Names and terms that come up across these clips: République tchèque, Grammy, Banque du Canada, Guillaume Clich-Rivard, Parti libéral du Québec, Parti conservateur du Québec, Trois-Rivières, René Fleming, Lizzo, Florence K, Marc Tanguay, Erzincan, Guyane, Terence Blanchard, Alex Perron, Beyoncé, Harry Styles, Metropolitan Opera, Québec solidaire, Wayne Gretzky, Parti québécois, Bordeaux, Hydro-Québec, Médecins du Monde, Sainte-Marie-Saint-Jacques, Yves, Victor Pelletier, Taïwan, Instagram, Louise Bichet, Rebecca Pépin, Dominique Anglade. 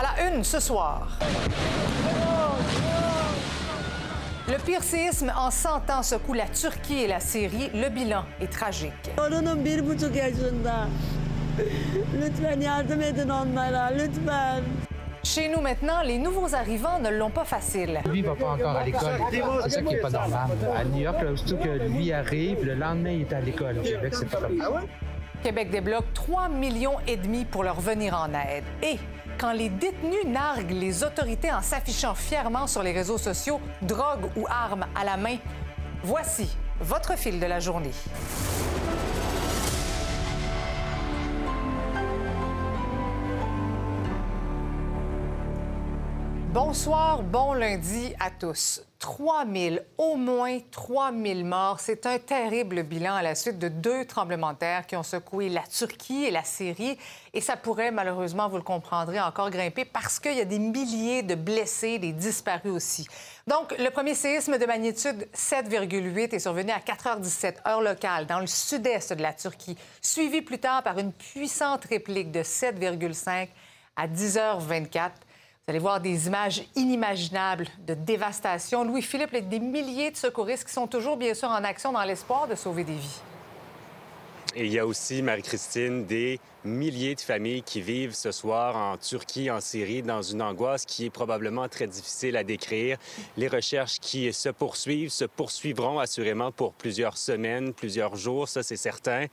À la une ce soir. Le pire séisme en 100 ans secoue la Turquie et la Syrie. Le bilan est tragique. Chez nous maintenant, les nouveaux arrivants ne l'ont pas facile. Lui, il ne va pas encore à l'école. C'est ça qui n'est pas normal. À New York, là, surtout que lui arrive, le lendemain, il est à l'école. Au Québec, c'est pas comme ça. Québec débloque 3,5 millions pour leur venir en aide. Et quand les détenus narguent les autorités en s'affichant fièrement sur les réseaux sociaux, drogue ou armes à la main, voici votre fil de la journée. Bonsoir, bon lundi à tous. au moins 3 000 morts. C'est un terrible bilan à la suite de 2 tremblements de terre qui ont secoué la Turquie et la Syrie. Et ça pourrait, malheureusement, vous le comprendrez, encore grimper parce qu'il y a des milliers de blessés, des disparus aussi. Donc, le premier séisme de magnitude 7,8 est survenu à 4h17, heure locale, dans le sud-est de la Turquie, suivi plus tard par une puissante réplique de 7,5 à 10h24. Vous allez voir des images inimaginables de dévastation. Louis-Philippe, il y a des milliers de secouristes qui sont toujours, bien sûr, en action dans l'espoir de sauver des vies. Et il y a aussi, Marie-Christine, des milliers de familles qui vivent ce soir en Turquie, en Syrie, dans une angoisse qui est probablement très difficile à décrire. Les recherches qui se poursuivent se poursuivront assurément pour plusieurs semaines, plusieurs jours, ça c'est certain.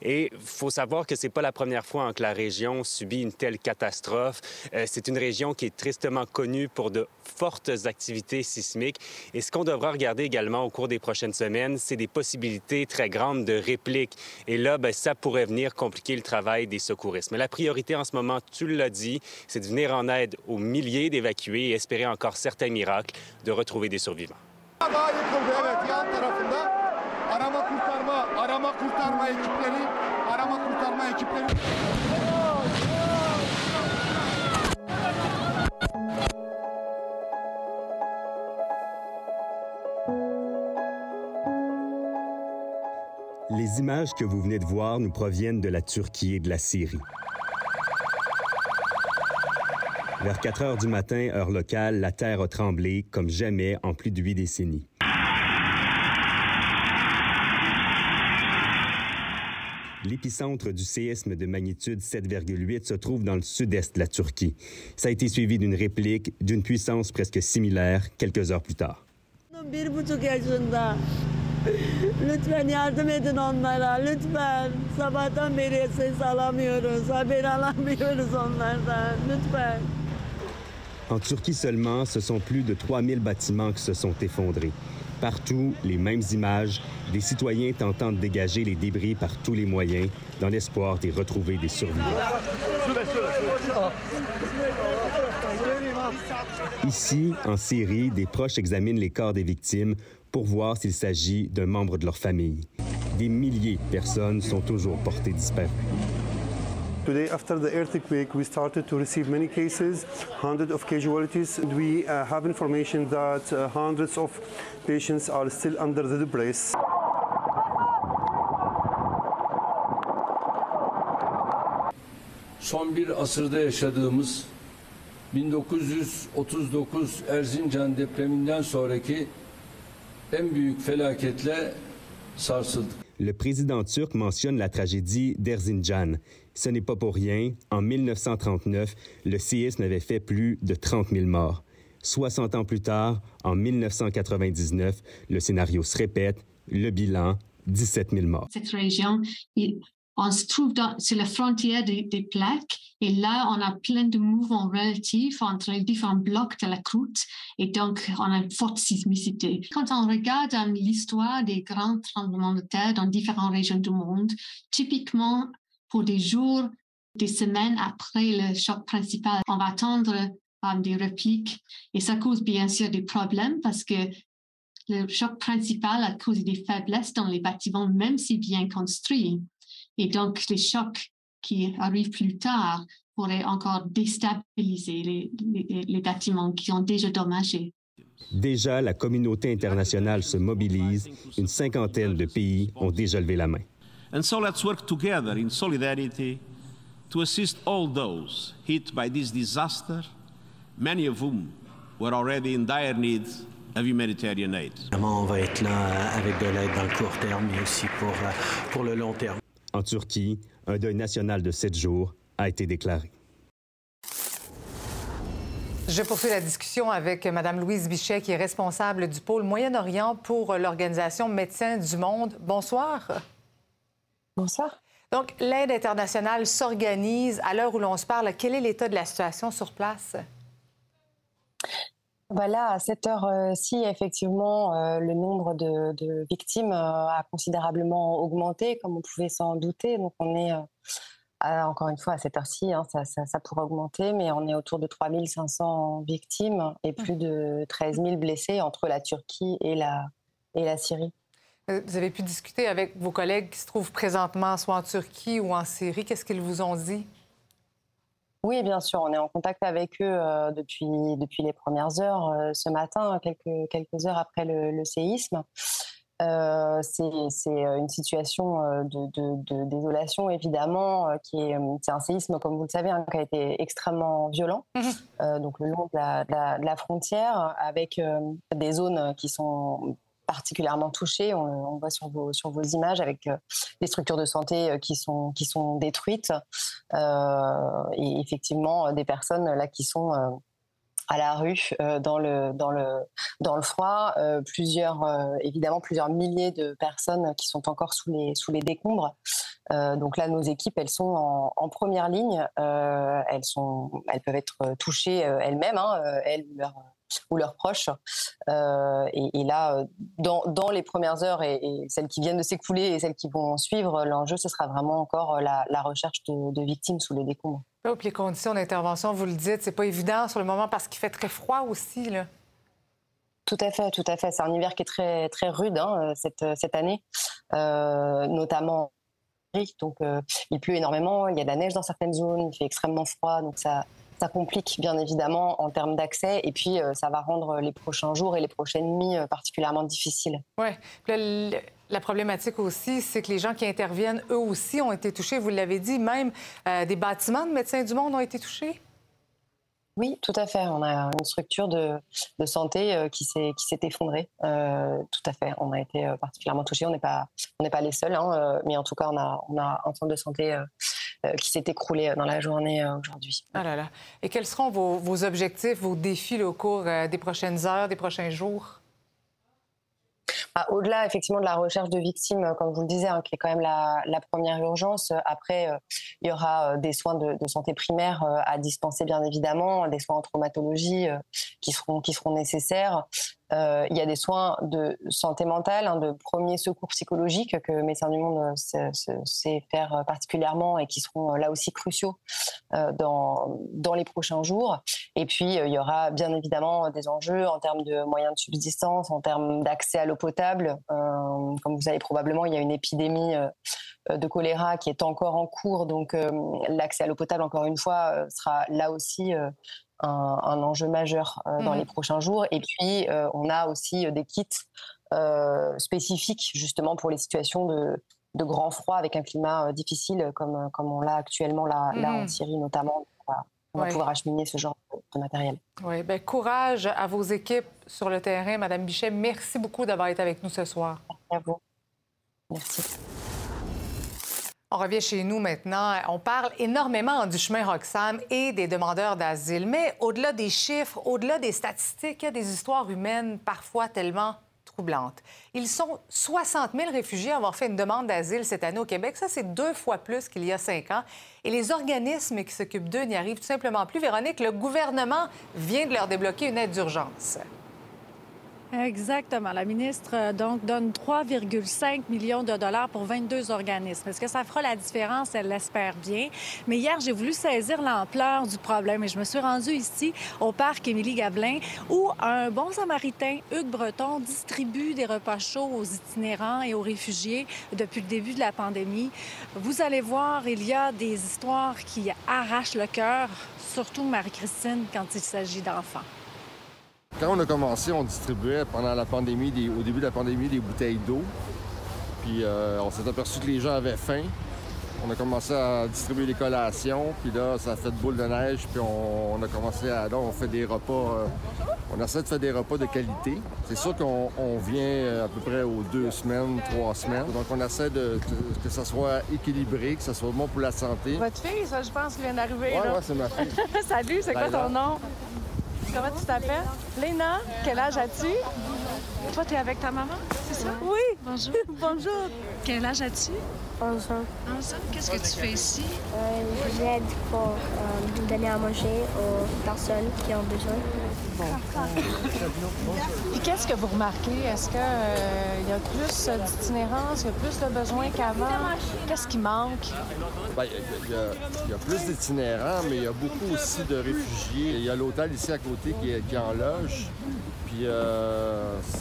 Et il faut savoir que c'est pas la première fois que la région subit une telle catastrophe. C'est une région qui est tristement connue pour de fortes activités sismiques. Et ce qu'on devra regarder également au cours des prochaines semaines, c'est des possibilités très grandes de répliques. Et là, bien, ça pourrait venir compliquer le travail des secouristes. Mais la priorité en ce moment, tu l'as dit, c'est de venir en aide aux milliers d'évacués et espérer encore certains miracles de retrouver des survivants. Les images que vous venez de voir nous proviennent de la Turquie et de la Syrie. Vers 4 heures du matin, heure locale, la terre a tremblé comme jamais en plus de 8 décennies. L'épicentre du séisme de magnitude 7,8 se trouve dans le sud-est de la Turquie. Ça a été suivi d'une réplique d'une puissance presque similaire quelques heures plus tard. Lütfen yardım edin onlara, lütfen. Sabahtan beri ses alamıyoruz, haber alamıyoruz onlardan, lütfen. En Turquie seulement, ce sont plus de 3 000 bâtiments qui se sont effondrés. Partout, les mêmes images, des citoyens tentant de dégager les débris par tous les moyens, dans l'espoir d'y retrouver des survivants. Ici, en Syrie, des proches examinent les corps des victimes pour voir s'il s'agit d'un membre de leur famille. Des milliers de personnes sont toujours portées disparues. Today, after the earthquake, we started to receive many cases, hundreds of casualties. We have information that hundreds of patients are still under the debris. Son bir asırda yaşadığımız 1939 Erzincan depreminden sonraki Le président turc mentionne la tragédie d'Erzincan. Ce n'est pas pour rien. En 1939, le séisme avait fait plus de 30 000 morts. 60 ans plus tard, en 1999, le scénario se répète. Le bilan, 17 000 morts. Cette région, on se trouve sur la frontière des plaques. Et là, on a plein de mouvements relatifs entre les différents blocs de la croûte et donc on a une forte sismicité. Quand on regarde l'histoire des grands tremblements de terre dans différentes régions du monde, typiquement pour des jours, des semaines après le choc principal, on va attendre des répliques et ça cause bien sûr des problèmes parce que le choc principal a causé des faiblesses dans les bâtiments même si bien construits et donc les chocs qui arrivent plus tard pourraient encore déstabiliser les bâtiments qui ont déjà endommagés. Déjà, la communauté internationale se mobilise. Une cinquantaine de pays ont déjà levé la main. And so let's work together in solidarity to assist all those hit by this disaster, many of whom were already in dire need of humanitarian aid. On va être là avec de l'aide dans le court terme, mais aussi pour le long terme. En Turquie, un deuil national de 7 jours a été déclaré. Je poursuis la discussion avec Mme Louise Bichet, qui est responsable du pôle Moyen-Orient pour l'organisation Médecins du Monde. Bonsoir. Bonsoir. Donc, l'aide internationale s'organise à l'heure où l'on se parle. Quel est l'état de la situation sur place? Voilà, à cette heure-ci, effectivement, le nombre de victimes a considérablement augmenté, comme on pouvait s'en douter. Donc, on est... Encore une fois, à cette heure-ci, hein, ça pourra augmenter, mais on est autour de 3500 victimes et plus de 13 000 blessés entre la Turquie et la Syrie. Vous avez pu discuter avec vos collègues qui se trouvent présentement soit en Turquie ou en Syrie. Qu'est-ce qu'ils vous ont dit? Oui, bien sûr. On est en contact avec eux depuis les premières heures ce matin, quelques heures après le séisme. C'est une situation de désolation, évidemment. C'est un séisme, comme vous le savez, hein, qui a été extrêmement violent, donc le long de la frontière, avec des zones qui sont particulièrement touchées. On voit sur vos images, avec des structures de santé qui sont détruites, et effectivement des personnes là qui sont... à la rue, dans le froid, évidemment plusieurs milliers de personnes qui sont encore sous les décombres. Donc là, nos équipes, elles sont en première ligne. Elles peuvent être touchées elles-mêmes, hein, elles ou leurs proches. Et là, dans les premières heures et celles qui viennent de s'écouler et celles qui vont suivre, l'enjeu, ce sera vraiment encore la recherche de victimes sous les décombres. Les conditions d'intervention, vous le dites, c'est pas évident sur le moment parce qu'il fait très froid aussi, là. Tout à fait. C'est un hiver qui est très, très rude, hein, cette année, notamment. Donc, il pleut énormément, il y a de la neige dans certaines zones, il fait extrêmement froid, donc ça complique bien évidemment en termes d'accès, et puis ça va rendre les prochains jours et les prochaines nuits particulièrement difficiles. Oui. La problématique aussi, c'est que les gens qui interviennent, eux aussi, ont été touchés. Vous l'avez dit, même des bâtiments de Médecins du Monde ont été touchés? Oui, tout à fait. On a une structure de santé qui s'est effondrée. Tout à fait. On a été particulièrement touchés. On n'est pas les seuls, hein, mais en tout cas, on a un centre de santé qui s'est écroulé dans la journée aujourd'hui. Ah là là. Et quels seront vos objectifs, vos défis là, au cours des prochaines heures, des prochains jours? Au-delà, effectivement, de la recherche de victimes, comme vous le disiez, hein, qui est quand même la première urgence. Après, il y aura des soins de santé primaire à dispenser, bien évidemment, des soins en traumatologie qui seront nécessaires. Il y a des soins de santé mentale, hein, de premier secours psychologique que Médecins du Monde sait faire particulièrement et qui seront là aussi cruciaux dans les prochains jours. Et puis, il y aura bien évidemment des enjeux en termes de moyens de subsistance, en termes d'accès à l'eau potable. Comme vous savez probablement, il y a une épidémie de choléra qui est encore en cours. Donc, l'accès à l'eau potable, encore une fois, sera là aussi un enjeu majeur dans les prochains jours. Et puis, on a aussi des kits spécifiques, justement, pour les situations de grand froid avec un climat difficile, comme on l'a actuellement là en Syrie, notamment. On va pouvoir acheminer ce genre de matériel. Oui, bien, courage à vos équipes sur le terrain. Mme Bichet, merci beaucoup d'avoir été avec nous ce soir. Merci à vous. Merci. On revient chez nous maintenant. On parle énormément du chemin Roxham et des demandeurs d'asile. Mais au-delà des chiffres, au-delà des statistiques, il y a des histoires humaines parfois tellement troublantes. Ils sont 60 000 réfugiés à avoir fait une demande d'asile cette année au Québec. Ça, c'est 2 fois plus qu'il y a 5 ans. Et les organismes qui s'occupent d'eux n'y arrivent tout simplement plus. Véronique, le gouvernement vient de leur débloquer une aide d'urgence. Exactement. La ministre donc donne 3,5 millions de dollars pour 22 organismes. Est-ce que ça fera la différence? Elle l'espère bien. Mais hier, j'ai voulu saisir l'ampleur du problème et je me suis rendue ici, au parc Émilie-Gablin, où un bon samaritain, Hugues Breton, distribue des repas chauds aux itinérants et aux réfugiés depuis le début de la pandémie. Vous allez voir, il y a des histoires qui arrachent le cœur, surtout Marie-Christine, quand il s'agit d'enfants. Quand on a commencé, on distribuait pendant la pandémie, au début de la pandémie, des bouteilles d'eau. Puis on s'est aperçu que les gens avaient faim. on a commencé à distribuer les collations, puis là, ça a fait de boule de neige, puis on a commencé à... Là, on fait des repas... on essaie de faire des repas de qualité. C'est sûr qu'on vient à peu près aux 2 semaines, 3 semaines. Donc, on essaie que ça soit équilibré, que ça soit bon pour la santé. Votre fille, ça, je pense, vient d'arriver. Oui, ouais, c'est ma fille. Salut, c'est quoi ton nom? Comment tu t'appelles? Léna, quel âge as-tu? Toi, t'es avec ta maman, c'est ça? Oui. Bonjour. Bonjour. Quel âge as-tu? 11 ans. 11 ans? Qu'est-ce que tu fais ici? J'aide pour donner à manger aux personnes qui ont besoin. Puis qu'est-ce que vous remarquez? Est-ce qu'il y a plus d'itinérance, il y a plus de besoins qu'avant? Qu'est-ce qui manque? Bien, il y a plus d'itinérants, mais il y a beaucoup aussi de réfugiés. Il y a l'hôtel ici à côté qui en loge. Puis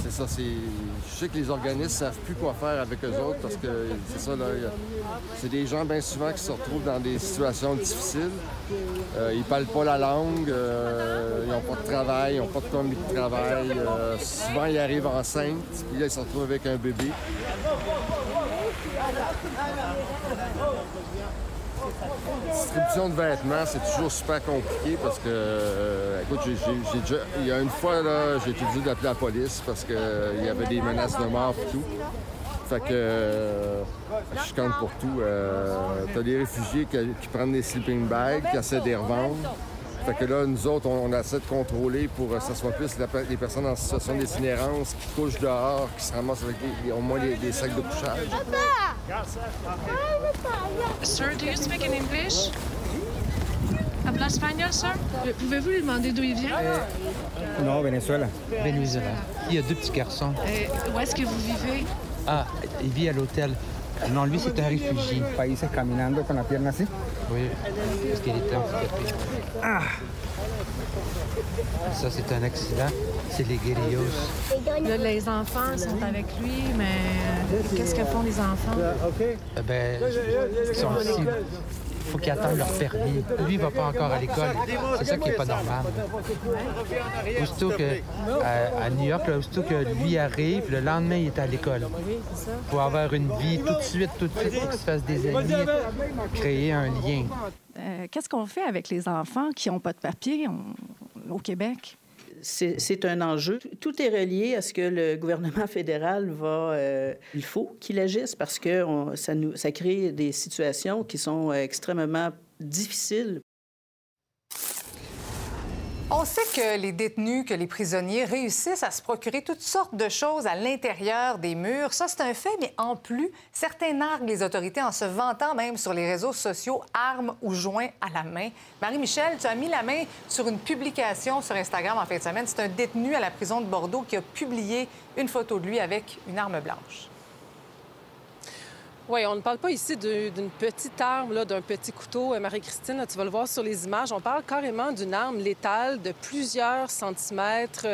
c'est ça, je sais que les organismes ne savent plus quoi faire avec eux autres parce que c'est ça, là, c'est des gens bien souvent qui se retrouvent dans des situations difficiles. Ils ne parlent pas la langue, ils n'ont pas de travail, ils n'ont pas de permis de travail. Souvent, ils arrivent enceintes, puis là, ils se retrouvent avec un bébé. Distribution de vêtements, c'est toujours super compliqué parce que, écoute, il y a une fois, là, j'ai été obligé d'appeler la police parce qu'il y avait des menaces de mort et tout. Fait que je chicane pour tout. T'as des réfugiés qui prennent des sleeping bags, qui essaient de les revendre. Fait que là, nous autres, on essaie de contrôler pour que ce soit plus les personnes en situation d'itinérance qui couchent dehors, qui se ramassent avec au moins les sacs de couchage. Sir, do you speak in English? Habla espagnol, sir? Pouvez-vous lui demander d'où il vient? Non, Venezuela. Venezuela. Il y a 2 petits garçons. Où est-ce que vous vivez? Ah, il vit à l'hôtel. Non, lui, c'est un réfugié. Países caminando con la pierna así? Oui, parce qu'il était handicapé. Ah! Ça, c'est un accident. C'est les guérillos. Là, les enfants sont avec lui, mais qu'est-ce que font les enfants? Ben, ils sont ici. Il faut qu'ils attendent leur permis. Lui, il ne va pas encore à l'école. C'est ça qui n'est pas normal. Aussitôt que, à New York, là, aussitôt que lui arrive, le lendemain, il est à l'école. Pour avoir une vie tout de suite, pour qu'il se fasse des amis, créer un lien. Qu'est-ce qu'on fait avec les enfants qui n'ont pas de papier au Québec? C'est un enjeu. Tout est relié à ce que le gouvernement fédéral va... il faut qu'il agisse parce que ça crée des situations qui sont extrêmement difficiles. On sait que les détenus, que les prisonniers réussissent à se procurer toutes sortes de choses à l'intérieur des murs. Ça, c'est un fait, mais en plus, certains narguent les autorités en se vantant même sur les réseaux sociaux, armes ou joints à la main. Marie-Michel, tu as mis la main sur une publication sur Instagram en fin de semaine. C'est un détenu à la prison de Bordeaux qui a publié une photo de lui avec une arme blanche. Oui, on ne parle pas ici d'une petite arme, là, d'un petit couteau. Marie-Christine, là, tu vas le voir sur les images, on parle carrément d'une arme létale de plusieurs centimètres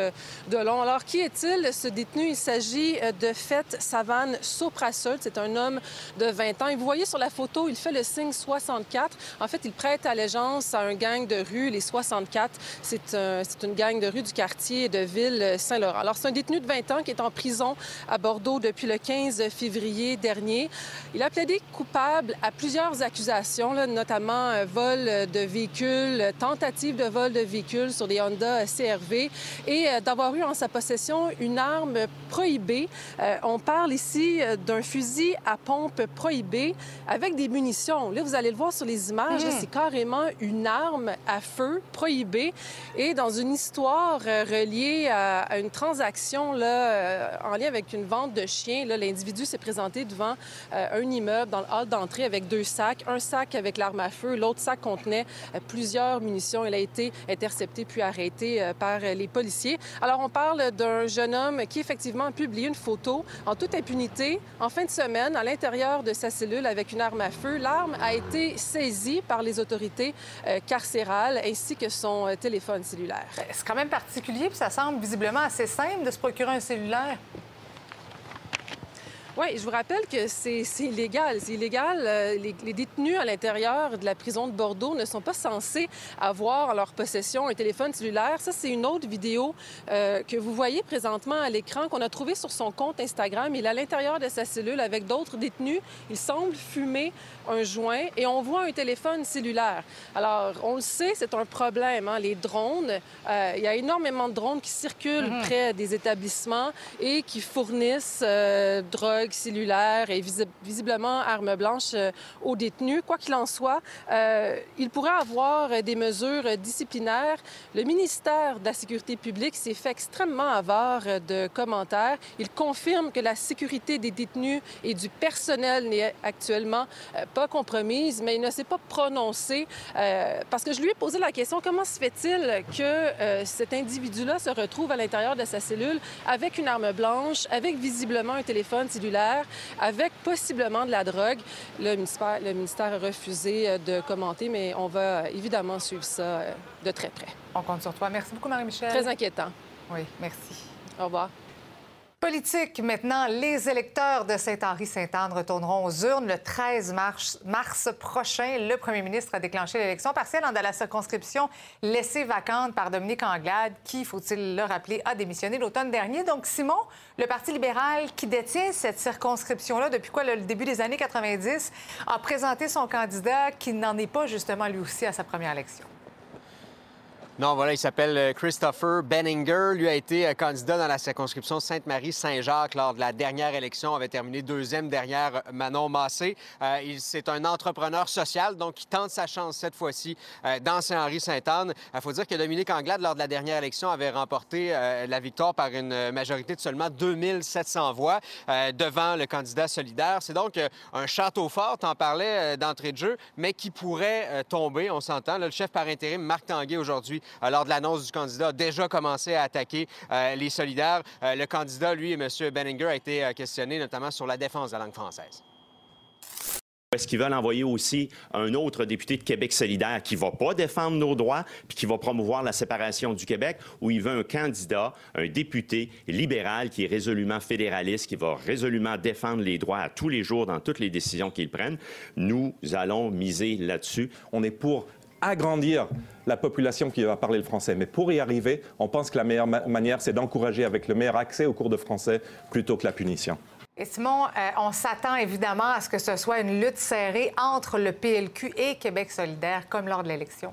de long. Alors, qui est-il, ce détenu? Il s'agit de Feth Savan Souprassol. C'est un homme de 20 ans. Et vous voyez sur la photo, il fait le signe 64. En fait, il prête allégeance à un gang de rue, les 64. C'est une gang de rue du quartier de Ville-Saint-Laurent. Alors, c'est un détenu de 20 ans qui est en prison à Bordeaux depuis le 15 février dernier. Il a plaidé coupable à plusieurs accusations, là, notamment vol de véhicules, tentative de vol de véhicules sur des Honda CRV et d'avoir eu en sa possession une arme prohibée. On parle ici d'un fusil à pompe prohibé avec des munitions. Là, vous allez le voir sur les images, c'est carrément une arme à feu prohibée. Et dans une histoire reliée à une transaction là, en lien avec une vente de chiens, l'individu s'est présenté devant un immeuble dans le hall d'entrée avec 2 sacs. Un sac avec l'arme à feu, l'autre sac contenait plusieurs munitions. Il a été intercepté puis arrêté par les policiers. Alors, on parle d'un jeune homme qui, effectivement, a publié une photo en toute impunité en fin de semaine à l'intérieur de sa cellule avec une arme à feu. L'arme a été saisie par les autorités carcérales ainsi que son téléphone cellulaire. C'est quand même particulier puis ça semble visiblement assez simple de se procurer un cellulaire. Oui, je vous rappelle que c'est illégal. C'est illégal. Les détenus à l'intérieur de la prison de Bordeaux ne sont pas censés avoir en leur possession un téléphone cellulaire. Ça, c'est une autre vidéo que vous voyez présentement à l'écran, qu'on a trouvée sur son compte Instagram. Il est à l'intérieur de sa cellule avec d'autres détenus. Il semble fumer un joint et on voit un téléphone cellulaire. Alors, on le sait, c'est un problème, hein? Les drones, il y a énormément de drones qui circulent près des établissements et qui fournissent drogue, cellulaire et visiblement armes blanches aux détenus. Quoi qu'il en soit, il pourrait avoir des mesures disciplinaires. Le ministère de la Sécurité publique s'est fait extrêmement avare de commentaires. Il confirme que la sécurité des détenus et du personnel n'est actuellement pas compromise, mais il ne s'est pas prononcé parce que je lui ai posé la question, comment se fait-il que cet individu-là se retrouve à l'intérieur de sa cellule avec une arme blanche, avec visiblement un téléphone cellulaire, avec possiblement de la drogue. Le ministère a refusé de commenter, mais on va évidemment suivre ça de très près. On compte sur toi. Merci beaucoup, Marie-Michel. Très inquiétant. Oui, merci. Au revoir. Politique, maintenant, les électeurs de Saint-Henri-Sainte-Anne retourneront aux urnes le 13 mars prochain. Le premier ministre a déclenché l'élection partielle dans la circonscription laissée vacante par Dominique Anglade, qui, faut-il le rappeler, a démissionné l'automne dernier. Donc, Simon, le Parti libéral qui détient cette circonscription-là depuis quoi, le début des années 90, a présenté son candidat qui n'en est pas justement lui aussi à sa première élection. Non, voilà, il s'appelle Christopher Benninger. Lui a été candidat dans la circonscription Sainte-Marie-Saint-Jacques lors de la dernière élection. Il avait terminé deuxième derrière Manon Massé. C'est un entrepreneur social, donc il tente sa chance cette fois-ci dans Saint-Henri-Sainte-Anne. Il faut dire que Dominique Anglade, lors de la dernière élection, avait remporté la victoire par une majorité de seulement 2700 voix devant le candidat solidaire. C'est donc un château fort, t'en parlais d'entrée de jeu, mais qui pourrait tomber, on s'entend. Le chef par intérim, Marc Tanguay, aujourd'hui, lors de l'annonce du candidat, a déjà commencé à attaquer les solidaires. Le candidat, lui, M. Benninger, a été questionné notamment sur la défense de la langue française. Est-ce qu'ils veulent envoyer aussi un autre député de Québec solidaire qui ne va pas défendre nos droits puis qui va promouvoir la séparation du Québec, ou il veut un candidat, un député libéral qui est résolument fédéraliste, qui va résolument défendre les droits à tous les jours dans toutes les décisions qu'ils prennent? Nous allons miser là-dessus. On est pour agrandir la population qui va parler le français. Mais pour y arriver, on pense que la meilleure manière, c'est d'encourager avec le meilleur accès aux cours de français plutôt que la punition. Et Simon, on s'attend évidemment à ce que ce soit une lutte serrée entre le PLQ et Québec solidaire, comme lors de l'élection.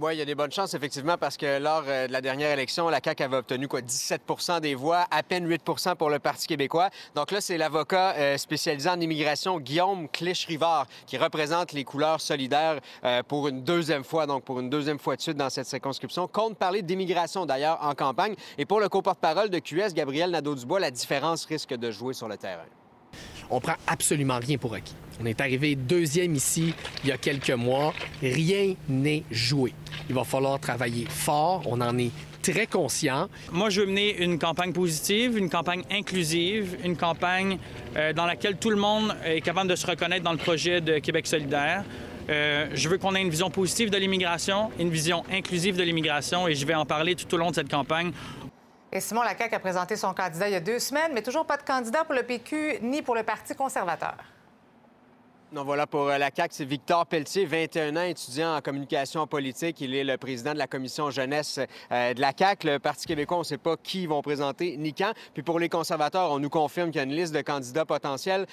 Oui, il y a des bonnes chances, effectivement, parce que lors de la dernière élection, la CAQ avait obtenu quoi, 17 des voix, à peine 8 pour le Parti québécois. Donc là, c'est l'avocat spécialisé en immigration, Guillaume Clich-Rivard, qui représente les couleurs solidaires pour une deuxième fois, donc pour une deuxième fois de suite dans cette circonscription, compte parler d'immigration, d'ailleurs, en campagne. Et pour le co-porte-parole de QS, Gabriel Nadeau-Dubois, la différence risque de jouer sur le terrain. On prend absolument rien pour acquis. On est arrivé deuxième ici il y a quelques mois. Rien n'est joué. Il va falloir travailler fort. On en est très conscient. Moi, je veux mener une campagne positive, une campagne inclusive, une campagne dans laquelle tout le monde est capable de se reconnaître dans le projet de Québec solidaire. Je veux qu'on ait une vision positive de l'immigration, une vision inclusive de l'immigration, et je vais en parler tout au long de cette campagne. Et Simon, la CAQ a présenté son candidat il y a 2 semaines, mais toujours pas de candidat pour le PQ ni pour le Parti conservateur. Non, voilà, pour la CAQ, c'est Victor Pelletier, 21 ans, étudiant en communication politique. Il est le président de la commission jeunesse de la CAQ. Le Parti québécois, on ne sait pas qui ils vont présenter ni quand. Puis pour les conservateurs, on nous confirme qu'il y a une liste de candidats potentiels,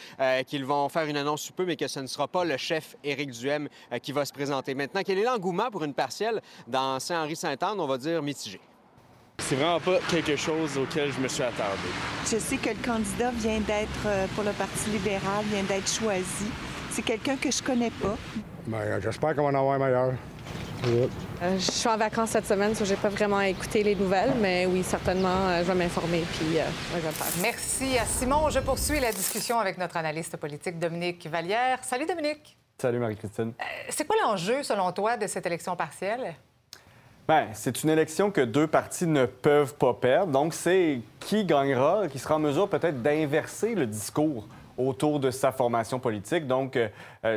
qu'ils vont faire une annonce sous peu, mais que ce ne sera pas le chef Éric Duhaime qui va se présenter. Maintenant, quel est l'engouement pour une partielle dans Saint-Henri-Sainte-Anne? On va dire mitigé. C'est vraiment pas quelque chose auquel je me suis attardée. Je sais que le candidat vient d'être, pour le Parti libéral, vient d'être choisi. C'est quelqu'un que je connais pas. J'espère qu'on va en avoir un meilleur. Oui. Je suis en vacances cette semaine, donc j'ai pas vraiment écouté les nouvelles, mais oui, certainement, je vais m'informer, puis je vais faire. Merci à Simon. Je poursuis la discussion avec notre analyste politique, Dominique Vallière. Salut, Dominique. Salut, Marie-Christine. C'est quoi l'enjeu, selon toi, de cette élection partielle? Bien, c'est une élection que 2 partis ne peuvent pas perdre. Donc, c'est qui gagnera, qui sera en mesure peut-être d'inverser le discours autour de sa formation politique. Donc,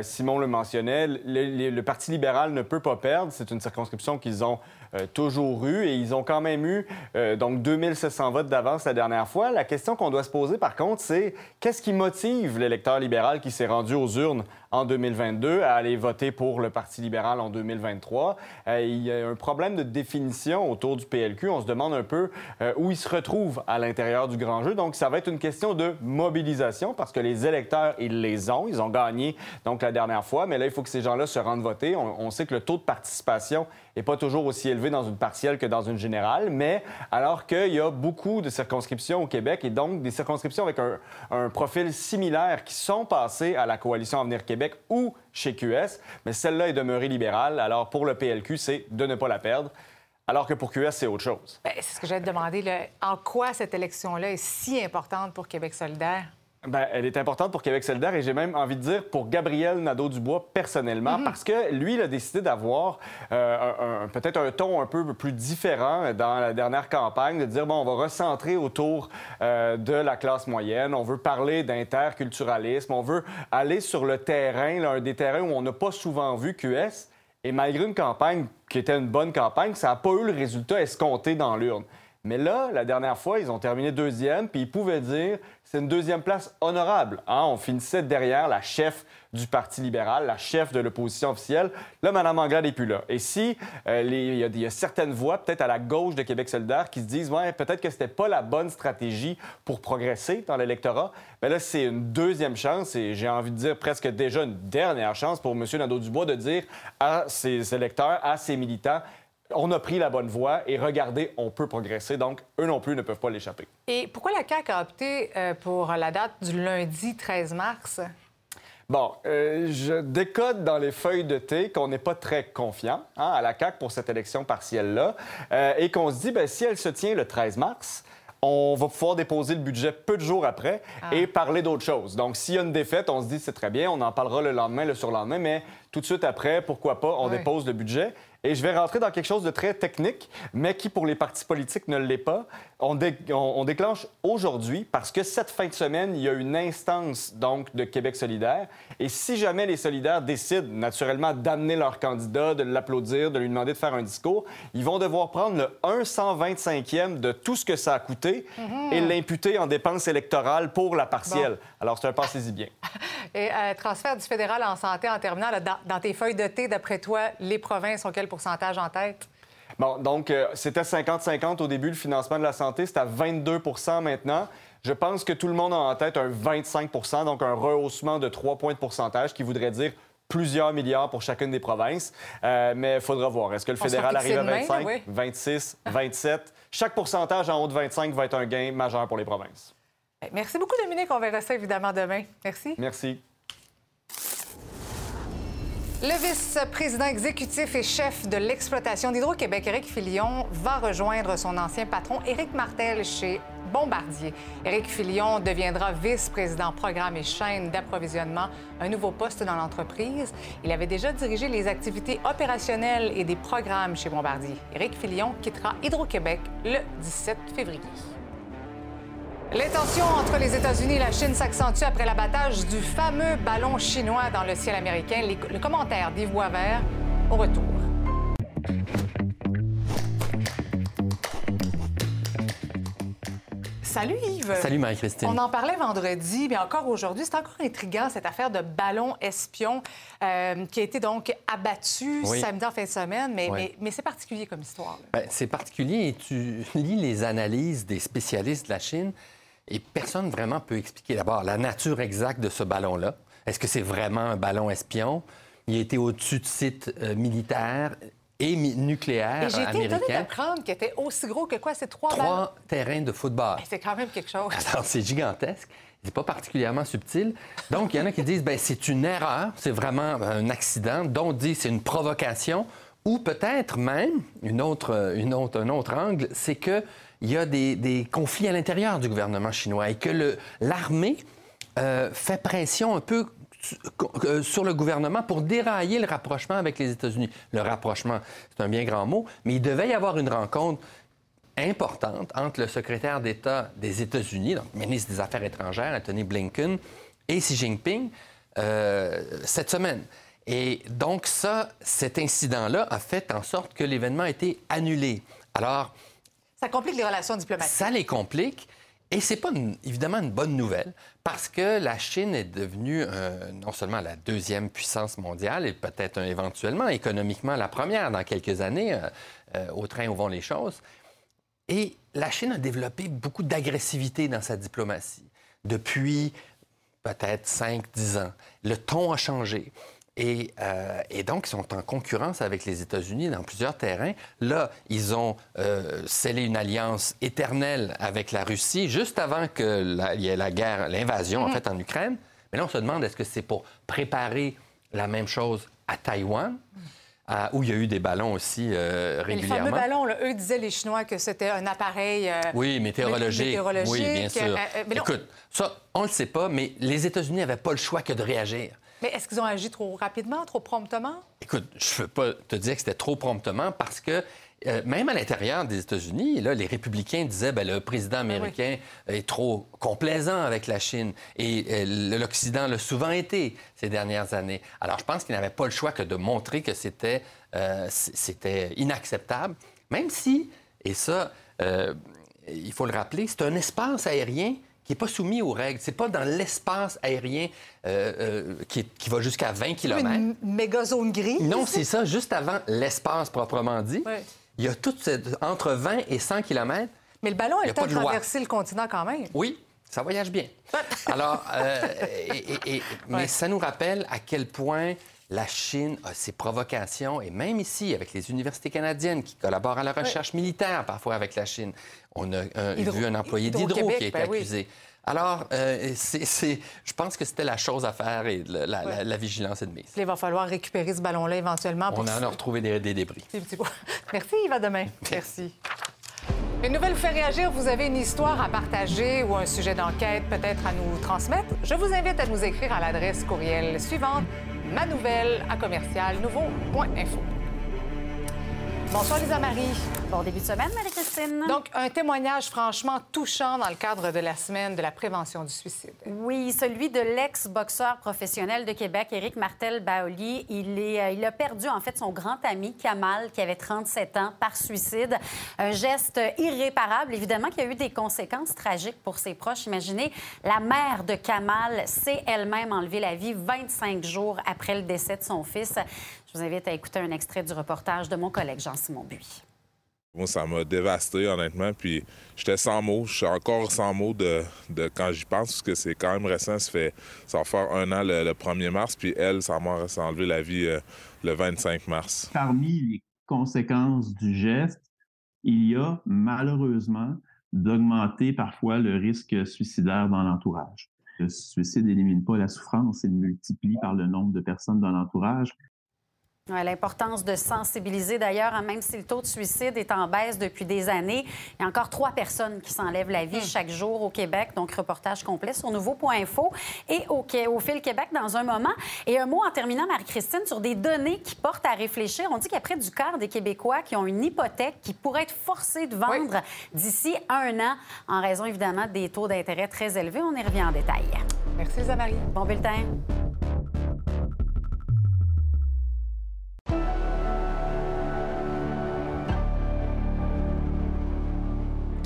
Simon le mentionnait, le Parti libéral ne peut pas perdre. C'est une circonscription qu'ils ont toujours eue et ils ont quand même eu donc 2700 votes d'avance la dernière fois. La question qu'on doit se poser, par contre, c'est qu'est-ce qui motive l'électeur libéral qui s'est rendu aux urnes en 2022 à aller voter pour le Parti libéral en 2023? Il y a un problème de définition autour du PLQ. On se demande un peu où il se retrouve à l'intérieur du grand jeu. Donc, ça va être une question de mobilisation parce que les électeurs, ils les ont. Ils ont gagné donc la dernière fois, mais là, il faut que ces gens-là se rendent voter. On sait que le taux de participation n'est pas toujours aussi élevé dans une partielle que dans une générale, mais alors qu'il y a beaucoup de circonscriptions au Québec et donc des circonscriptions avec un profil similaire qui sont passées à la Coalition Avenir Québec ou chez QS, mais celle-là est demeurée libérale. Alors, pour le PLQ, c'est de ne pas la perdre, alors que pour QS, c'est autre chose. Bien, c'est ce que j'allais te demander. En quoi cette élection-là est si importante pour Québec solidaire? Bien, elle est importante pour Québec solidaire et j'ai même envie de dire pour Gabriel Nadeau-Dubois personnellement, parce que lui, il a décidé d'avoir peut-être un ton un peu plus différent dans la dernière campagne, de dire, bon, on va recentrer autour de la classe moyenne, on veut parler d'interculturalisme, on veut aller sur le terrain, là, un des terrains où on n'a pas souvent vu QS, et malgré une campagne qui était une bonne campagne, ça n'a pas eu le résultat escompté dans l'urne. Mais là, la dernière fois, ils ont terminé deuxième, puis ils pouvaient dire c'est une deuxième place honorable. Hein? On finissait derrière la chef du Parti libéral, la chef de l'opposition officielle. Là, Mme Anglade n'est plus là. Et si il y a certaines voix, peut-être à la gauche de Québec solidaire, qui se disent ouais, peut-être que c'était pas la bonne stratégie pour progresser dans l'électorat, bien là, c'est une deuxième chance, et j'ai envie de dire presque déjà une dernière chance pour M. Nadeau-Dubois de dire à ses électeurs, à ses militants, on a pris la bonne voie et regardez, on peut progresser. Donc, eux non plus ne peuvent pas l'échapper. Et pourquoi la CAQ a opté pour la date du lundi 13 mars? Bon, je décode dans les feuilles de thé qu'on n'est pas très confiant à la CAQ pour cette élection partielle-là et qu'on se dit, bien, si elle se tient le 13 mars... on va pouvoir déposer le budget peu de jours après et parler d'autre chose. Donc, s'il y a une défaite, on se dit c'est très bien, on en parlera le lendemain, le surlendemain, mais tout de suite après, pourquoi pas, on dépose le budget. Et je vais rentrer dans quelque chose de très technique, mais qui, pour les partis politiques, ne l'est pas. On déclenche aujourd'hui parce que cette fin de semaine, il y a une instance donc de Québec solidaire. Et si jamais les solidaires décident naturellement d'amener leur candidat, de l'applaudir, de lui demander de faire un discours, ils vont devoir prendre le 125e de tout ce que ça a coûté et l'imputer en dépenses électorales pour la partielle. Bon. Alors, c'est un pensez-y bien. Et transfert du fédéral en santé en terminant, là, dans tes feuilles de thé, d'après toi, les provinces ont quel pourcentage en tête? Bon, donc, c'était 50-50 au début, le financement de la santé, c'est à 22% maintenant. Je pense que tout le monde a en tête un 25%, donc un rehaussement de 3 points de pourcentage qui voudrait dire plusieurs milliards pour chacune des provinces. Mais il faudra voir. Est-ce que le fédéral arrive à 25, 26, 27? Chaque pourcentage en haut de 25 va être un gain majeur pour les provinces. Merci beaucoup, Dominique. On verra ça évidemment demain. Merci. Merci. Le vice-président exécutif et chef de l'exploitation d'Hydro-Québec, Éric Filion, va rejoindre son ancien patron, Éric Martel, chez Bombardier. Éric Filion deviendra vice-président programme et chaîne d'approvisionnement, un nouveau poste dans l'entreprise. Il avait déjà dirigé les activités opérationnelles et des programmes chez Bombardier. Éric Filion quittera Hydro-Québec le 17 février. Les tensions entre les États-Unis et la Chine s'accentuent après l'abattage du fameux ballon chinois dans le ciel américain. Le commentaire d'Yves Boisvert au retour. Salut Yves. Salut Marie-Christine. On en parlait vendredi, mais encore aujourd'hui, c'est encore intriguant cette affaire de ballon espion qui a été donc abattu samedi en fin de semaine, mais c'est particulier comme histoire. Bien, c'est particulier et tu lis les analyses des spécialistes de la Chine et personne vraiment peut expliquer d'abord la nature exacte de ce ballon-là. Est-ce que c'est vraiment un ballon espion? Il était au-dessus de sites militaires et nucléaire américain. J'ai été étonnée d'apprendre qu'il était aussi gros que quoi, ces trois terrains de football. Bien, c'est quand même quelque chose. Alors, c'est gigantesque. C'est pas particulièrement subtil. Donc, il y en a qui disent bien, c'est une erreur, c'est vraiment un accident. D'autres disent c'est une provocation. Ou peut-être même, un autre angle, c'est qu'il y a des conflits à l'intérieur du gouvernement chinois et que l'armée fait pression un peu sur le gouvernement pour dérailler le rapprochement avec les États-Unis. Le rapprochement, c'est un bien grand mot, mais il devait y avoir une rencontre importante entre le secrétaire d'État des États-Unis, donc le ministre des Affaires étrangères, Anthony Blinken, et Xi Jinping cette semaine. Et donc ça, cet incident-là a fait en sorte que l'événement a été annulé. Alors... ça complique les relations diplomatiques. Ça les complique. Et c'est pas évidemment une bonne nouvelle parce que la Chine est devenue non seulement la deuxième puissance mondiale et peut-être éventuellement économiquement la première dans quelques années, au train où vont les choses. Et la Chine a développé beaucoup d'agressivité dans sa diplomatie depuis peut-être 5-10 ans. Le ton a changé. Et donc, ils sont en concurrence avec les États-Unis dans plusieurs terrains. Là, ils ont scellé une alliance éternelle avec la Russie juste avant qu'il y ait la guerre, l'invasion, en fait, en Ukraine. Mais là, on se demande, est-ce que c'est pour préparer la même chose à Taïwan, où il y a eu des ballons aussi régulièrement? Les fameux ballons, là, eux disaient, les Chinois, que c'était un appareil... oui, météorologique. Oui, bien sûr. Mais écoute, ça, on ne le sait pas, mais les États-Unis n'avaient pas le choix que de réagir. Mais est-ce qu'ils ont agi trop rapidement, trop promptement? Écoute, je ne veux pas te dire que c'était trop promptement parce que même à l'intérieur des États-Unis, là, les républicains disaient que le président américain est trop complaisant avec la Chine et l'Occident l'a souvent été ces dernières années. Alors, je pense qu'ils n'avaient pas le choix que de montrer que c'était inacceptable, même si, et ça, il faut le rappeler, c'est un espace aérien qui n'est pas soumis aux règles. C'est pas dans l'espace aérien qui va jusqu'à 20 km. Une méga zone grise. Non, c'est ça, juste avant l'espace proprement dit. Oui. Il y a tout entre 20 et 100 km. Mais le ballon a le temps de traverser le continent quand même. Oui, ça voyage bien. Alors, mais ça nous rappelle à quel point la Chine a ses provocations, et même ici, avec les universités canadiennes qui collaborent à la recherche militaire, parfois avec la Chine. On a vu un employé d'Hydro qui a été accusé. Alors, je pense que c'était la chose à faire et la vigilance est de mise. Il va falloir récupérer ce ballon-là éventuellement. Pour on en a retrouvé des débris. Merci, Yves, à demain. Merci. Une nouvelle vous fait réagir, vous avez une histoire à partager ou un sujet d'enquête peut-être à nous transmettre? Je vous invite à nous écrire à l'adresse courriel suivante, manouvelle@nouveau.info. Bonsoir, Lisa-Marie. Bon début de semaine, Marie-Christine. Donc, un témoignage franchement touchant dans le cadre de la semaine de la prévention du suicide. Oui, celui de l'ex-boxeur professionnel de Québec, Éric Martel-Baoli. Il a perdu, en fait, son grand ami, Kamal, qui avait 37 ans, par suicide. Un geste irréparable, évidemment, qui a eu des conséquences tragiques pour ses proches. Imaginez, la mère de Kamal s'est elle-même enlevée la vie 25 jours après le décès de son fils. Je vous invite à écouter un extrait du reportage de mon collègue Jean-Simon Buis. Moi, ça m'a dévasté, honnêtement, puis j'étais sans mots. Je suis encore sans mots de quand j'y pense, parce que c'est quand même récent. Ça va faire un an le 1er mars, puis elle, sa mère s'est enlevée la vie le 25 mars. Parmi les conséquences du geste, il y a malheureusement d'augmenter parfois le risque suicidaire dans l'entourage. Le suicide n'élimine pas la souffrance, il multiplie par le nombre de personnes dans l'entourage. Ouais, l'importance de sensibiliser, d'ailleurs, hein, même si le taux de suicide est en baisse depuis des années, il y a encore 3 personnes qui s'enlèvent la vie chaque jour au Québec. Donc, reportage complet sur nouveau.info et au Fil Québec dans un moment. Et un mot en terminant, Marie-Christine, sur des données qui portent à réfléchir. On dit qu'il y a près du quart des Québécois qui ont une hypothèque qui pourrait être forcée de vendre d'ici un an en raison, évidemment, des taux d'intérêt très élevés. On y revient en détail. Merci, Lisa-Marie. Bon bulletin.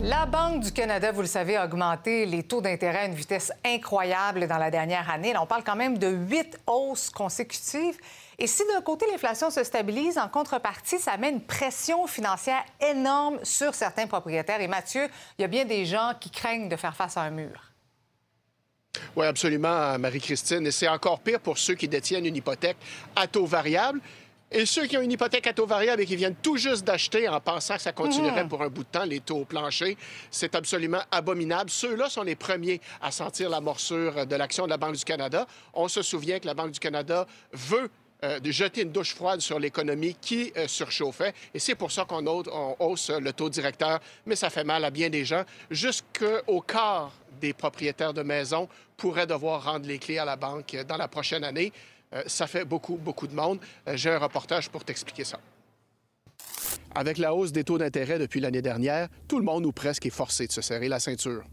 La Banque du Canada, vous le savez, a augmenté les taux d'intérêt à une vitesse incroyable dans la dernière année. Là, on parle quand même de 8 hausses consécutives. Et si d'un côté, l'inflation se stabilise, en contrepartie, ça met une pression financière énorme sur certains propriétaires. Et Mathieu, il y a bien des gens qui craignent de faire face à un mur. Oui, absolument, Marie-Christine. Et c'est encore pire pour ceux qui détiennent une hypothèque à taux variable. Et ceux qui ont une hypothèque à taux variable et qui viennent tout juste d'acheter en pensant que ça continuerait pour un bout de temps, les taux au plancher, c'est absolument abominable. Ceux-là sont les premiers à sentir la morsure de l'action de la Banque du Canada. On se souvient que la Banque du Canada veut de jeter une douche froide sur l'économie qui surchauffait. Et c'est pour ça qu'on hausse le taux directeur. Mais ça fait mal à bien des gens. Jusqu'au quart des propriétaires de maisons pourraient devoir rendre les clés à la banque dans la prochaine année. Ça fait beaucoup, beaucoup de monde. J'ai un reportage pour t'expliquer ça. Avec la hausse des taux d'intérêt depuis l'année dernière, tout le monde ou presque est forcé de se serrer la ceinture.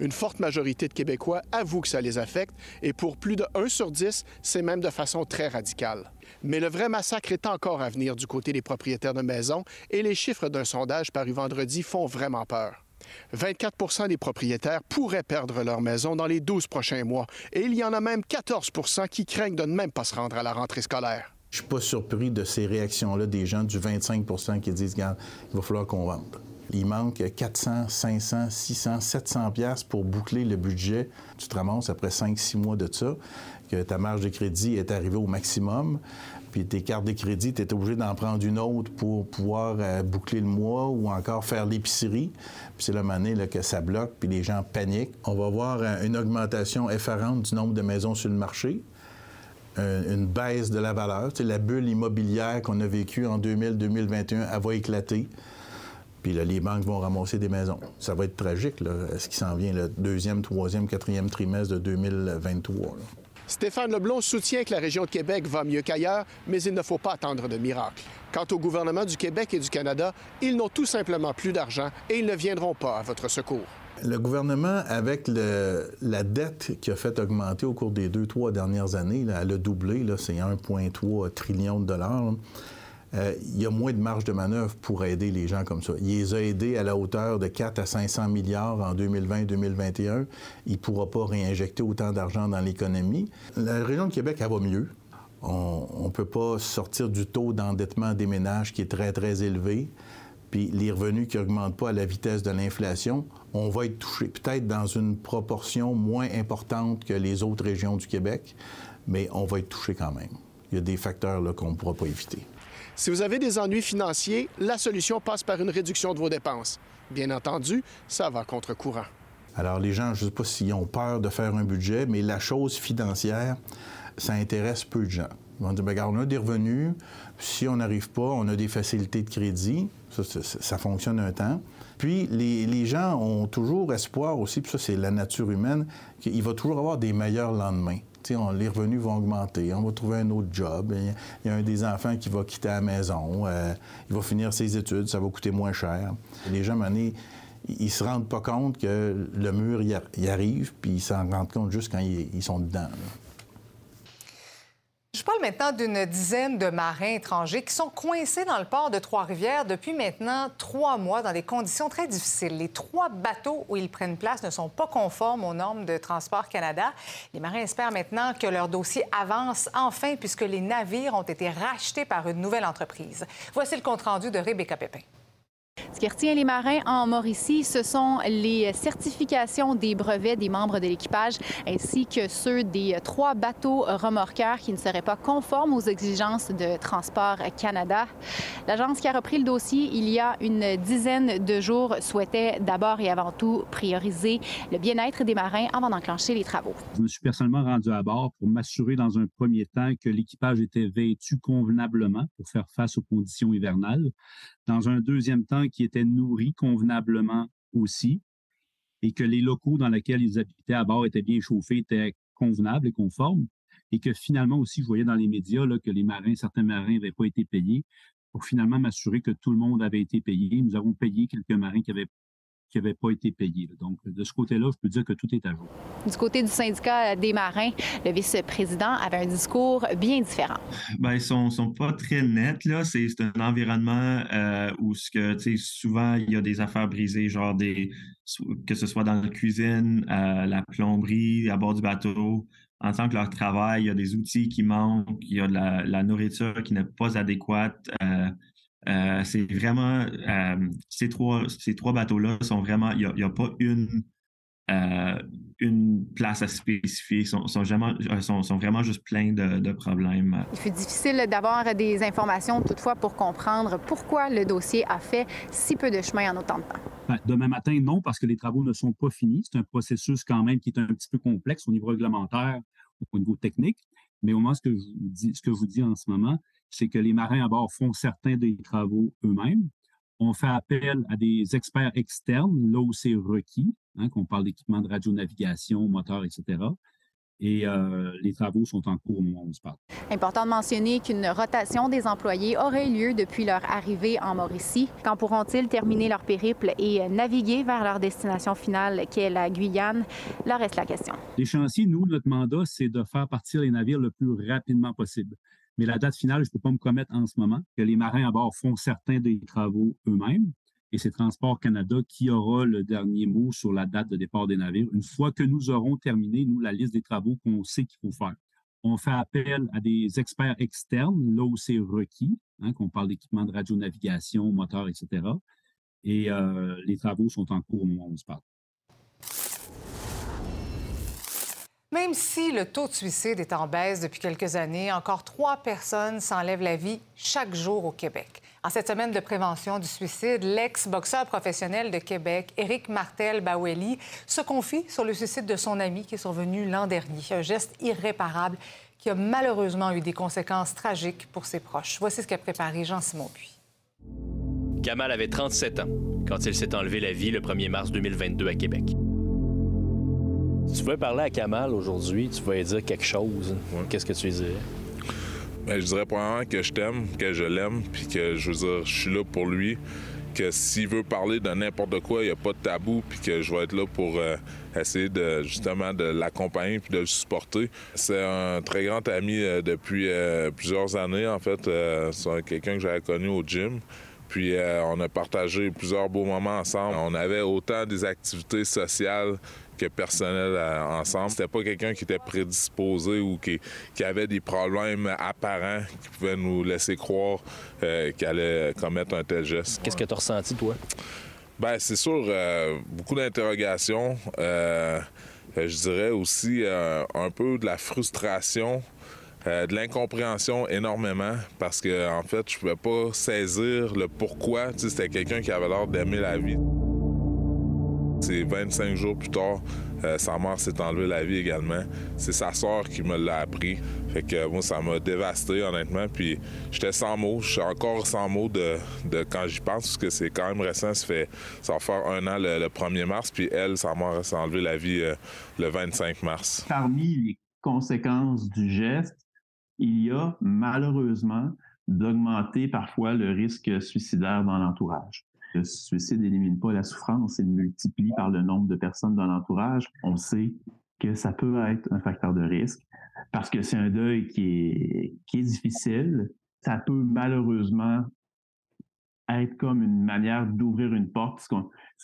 Une forte majorité de Québécois avoue que ça les affecte, et pour plus de 1 sur 10, c'est même de façon très radicale. Mais le vrai massacre est encore à venir du côté des propriétaires de maisons, et les chiffres d'un sondage paru vendredi font vraiment peur. 24 % des propriétaires pourraient perdre leur maison dans les 12 prochains mois, et il y en a même 14 % qui craignent de ne même pas se rendre à la rentrée scolaire. Je ne suis pas surpris de ces réactions-là des gens du 25 % qui disent « Regarde, il va falloir qu'on vende ». Il manque 400, 500, 600, 700 $ pour boucler le budget. Tu te ramasses après 5-6 mois de ça, que ta marge de crédit est arrivée au maximum, puis tes cartes de crédit, tu es obligé d'en prendre une autre pour pouvoir boucler le mois ou encore faire l'épicerie. Puis c'est la manée là, que ça bloque, puis les gens paniquent. On va voir une augmentation effarante du nombre de maisons sur le marché, une baisse de la valeur. Tu sais, la bulle immobilière qu'on a vécue en 2000-2021, elle va éclater. Puis là, les banques vont ramasser des maisons. Ça va être tragique, là, ce qui s'en vient, le deuxième, troisième, quatrième trimestre de 2023. Là. Stéphane Leblond soutient que la région de Québec va mieux qu'ailleurs, mais il ne faut pas attendre de miracle. Quant au gouvernement du Québec et du Canada, ils n'ont tout simplement plus d'argent et ils ne viendront pas à votre secours. Le gouvernement, avec la dette qui a fait augmenter au cours des 2-3 dernières années, là, elle a doublé, c'est 1,3 trillion de dollars, là. Il y a moins de marge de manœuvre pour aider les gens comme ça. Il les a aidés à la hauteur de 4 à 500 milliards en 2020-2021. Il ne pourra pas réinjecter autant d'argent dans l'économie. La région de Québec, elle va mieux. On ne peut pas sortir du taux d'endettement des ménages qui est très, très élevé. Puis les revenus qui n'augmentent pas à la vitesse de l'inflation, on va être touché peut-être dans une proportion moins importante que les autres régions du Québec, mais on va être touché quand même. Il y a des facteurs là, qu'on ne pourra pas éviter. Si vous avez des ennuis financiers, la solution passe par une réduction de vos dépenses. Bien entendu, ça va contre-courant. Alors, les gens, je ne sais pas s'ils ont peur de faire un budget, mais la chose financière, ça intéresse peu de gens. Ils vont dire, bien, regarde, on a des revenus, si on n'arrive pas, on a des facilités de crédit. Ça fonctionne un temps. Puis, les gens ont toujours espoir aussi, puis ça, c'est la nature humaine, qu'il va toujours avoir des meilleurs lendemains. Les revenus vont augmenter, on va trouver un autre job, il y a un des enfants qui va quitter la maison, il va finir ses études, ça va coûter moins cher. Les gens, ils ne se rendent pas compte que le mur y arrive, puis ils s'en rendent compte juste quand ils sont dedans. Je parle maintenant d'une dizaine de marins étrangers qui sont coincés dans le port de Trois-Rivières depuis maintenant 3 mois dans des conditions très difficiles. Les 3 bateaux où ils prennent place ne sont pas conformes aux normes de Transport Canada. Les marins espèrent maintenant que leur dossier avance enfin puisque les navires ont été rachetés par une nouvelle entreprise. Voici le compte-rendu de Rebecca Pépin. Ce qui retient les marins en Mauricie, ce sont les certifications des brevets des membres de l'équipage ainsi que ceux des 3 bateaux remorqueurs qui ne seraient pas conformes aux exigences de Transport Canada. L'agence qui a repris le dossier il y a une dizaine de jours souhaitait d'abord et avant tout prioriser le bien-être des marins avant d'enclencher les travaux. Je me suis personnellement rendu à bord pour m'assurer dans un premier temps que l'équipage était vêtu convenablement pour faire face aux conditions hivernales. Dans un deuxième temps, qui étaient nourris convenablement aussi et que les locaux dans lesquels ils habitaient à bord étaient bien chauffés, étaient convenables et conformes et que finalement aussi, je voyais dans les médias là, que les marins, certains marins n'avaient pas été payés pour finalement m'assurer que tout le monde avait été payé. Nous avons payé quelques marins qui n'avaient pas été payés. Donc, de ce côté-là, je peux dire que tout est à jour. Du côté du syndicat des marins, le vice-président avait un discours bien différent. Bien, ils ne sont pas très nets, là. C'est un environnement où souvent, il y a des affaires brisées, genre que ce soit dans la cuisine, la plomberie, à bord du bateau. En tant que leur travail, il y a des outils qui manquent, il y a de la nourriture qui n'est pas adéquate. C'est vraiment... Ces trois bateaux-là sont vraiment... Il n'y a pas une place à spécifier. Ils sont vraiment juste pleins de problèmes. Il fut difficile d'avoir des informations, toutefois, pour comprendre pourquoi le dossier a fait si peu de chemin en autant de temps. Ben, demain matin, non, parce que les travaux ne sont pas finis. C'est un processus quand même qui est un petit peu complexe au niveau réglementaire, au niveau technique. Mais au moins, ce que je vous dis en ce moment, c'est que les marins à bord font certains des travaux eux-mêmes. On fait appel à des experts externes, là où c'est requis, qu'on parle d'équipements de radionavigation, moteurs, etc. et les travaux sont en cours au moment où on se parle. Important de mentionner qu'une rotation des employés aurait lieu depuis leur arrivée en Mauricie. Quand pourront-ils terminer leur périple et naviguer vers leur destination finale qui est la Guyane? Là reste la question. Les chantiers, nous, notre mandat, c'est de faire partir les navires le plus rapidement possible. Mais la date finale, je ne peux pas me commettre en ce moment, que les marins à bord font certains des travaux eux-mêmes. Et c'est Transport Canada qui aura le dernier mot sur la date de départ des navires. Une fois que nous aurons terminé, nous, la liste des travaux qu'on sait qu'il faut faire. On fait appel à des experts externes, là où c'est requis, hein, qu'on parle d'équipement de radionavigation, moteur, etc. Et les travaux sont en cours au moment où on se parle. Même si le taux de suicide est en baisse depuis quelques années, encore 3 personnes s'enlèvent la vie chaque jour au Québec. En cette semaine de prévention du suicide, l'ex-boxeur professionnel de Québec, Éric Martel-Baweli, se confie sur le suicide de son ami qui est survenu l'an dernier. Un geste irréparable qui a malheureusement eu des conséquences tragiques pour ses proches. Voici ce qu'a préparé Jean-Simon Puy. Kamal avait 37 ans quand il s'est enlevé la vie le 1er mars 2022 à Québec. Tu veux parler à Kamal aujourd'hui, tu vas lui dire quelque chose. Ouais. Qu'est-ce que tu lui dirais? Bien, je dirais probablement que je t'aime, que je l'aime, puis que je veux dire, je suis là pour lui, que s'il veut parler de n'importe quoi, il n'y a pas de tabou, puis que je vais être là pour essayer de justement de l'accompagner puis de le supporter. C'est un très grand ami depuis plusieurs années, en fait. C'est quelqu'un que j'avais connu au gym. Puis on a partagé plusieurs beaux moments ensemble. On avait autant des activités sociales que personnelles ensemble. C'était pas quelqu'un qui était prédisposé ou qui avait des problèmes apparents qui pouvaient nous laisser croire qu'il allait commettre un tel geste. Qu'est-ce que tu as ressenti, toi? Bien, c'est sûr, beaucoup d'interrogations. Je dirais aussi un peu de la frustration. De l'incompréhension énormément parce que, en fait, je pouvais pas saisir le pourquoi. Tu sais, c'était quelqu'un qui avait l'air d'aimer la vie. C'est 25 jours plus tard, sa mère s'est enlevée la vie également. C'est sa sœur qui me l'a appris. Fait que moi, ça m'a dévasté, honnêtement. Puis j'étais sans mots. Je suis encore sans mots de quand j'y pense, parce que c'est quand même récent. Ça va faire un an le 1er mars. Puis elle, sa mère s'est enlevée la vie le 25 mars. Parmi les conséquences du geste, il y a malheureusement d'augmenter parfois le risque suicidaire dans l'entourage. Le suicide n'élimine pas la souffrance, il multiplie par le nombre de personnes dans l'entourage. On sait que ça peut être un facteur de risque parce que c'est un deuil qui est difficile. Ça peut malheureusement être comme une manière d'ouvrir une porte, ce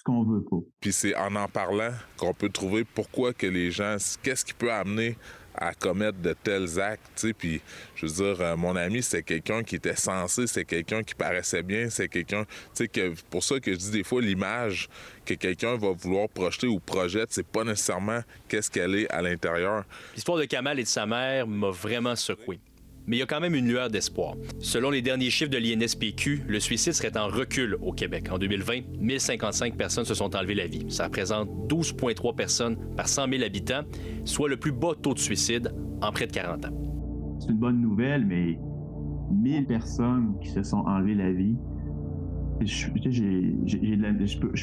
qu'on veut pas. Puis c'est en parlant qu'on peut trouver pourquoi que les gens, qu'est-ce qui peut amener à commettre de tels actes, tu sais, puis je veux dire, mon ami, c'est quelqu'un qui était sensé, c'est quelqu'un qui paraissait bien, c'est quelqu'un, tu sais, que pour ça que je dis des fois, l'image que quelqu'un va vouloir projeter ou projette, c'est pas nécessairement qu'est-ce qu'elle est à l'intérieur. L'histoire de Kamal et de sa mère m'a vraiment secoué. Mais il y a quand même une lueur d'espoir. Selon les derniers chiffres de l'INSPQ, le suicide serait en recul au Québec. En 2020, 1055 personnes se sont enlevées la vie. Ça représente 12,3 personnes par 100 000 habitants, soit le plus bas taux de suicide en près de 40 ans. C'est une bonne nouvelle, mais 1000 personnes qui se sont enlevées la vie, je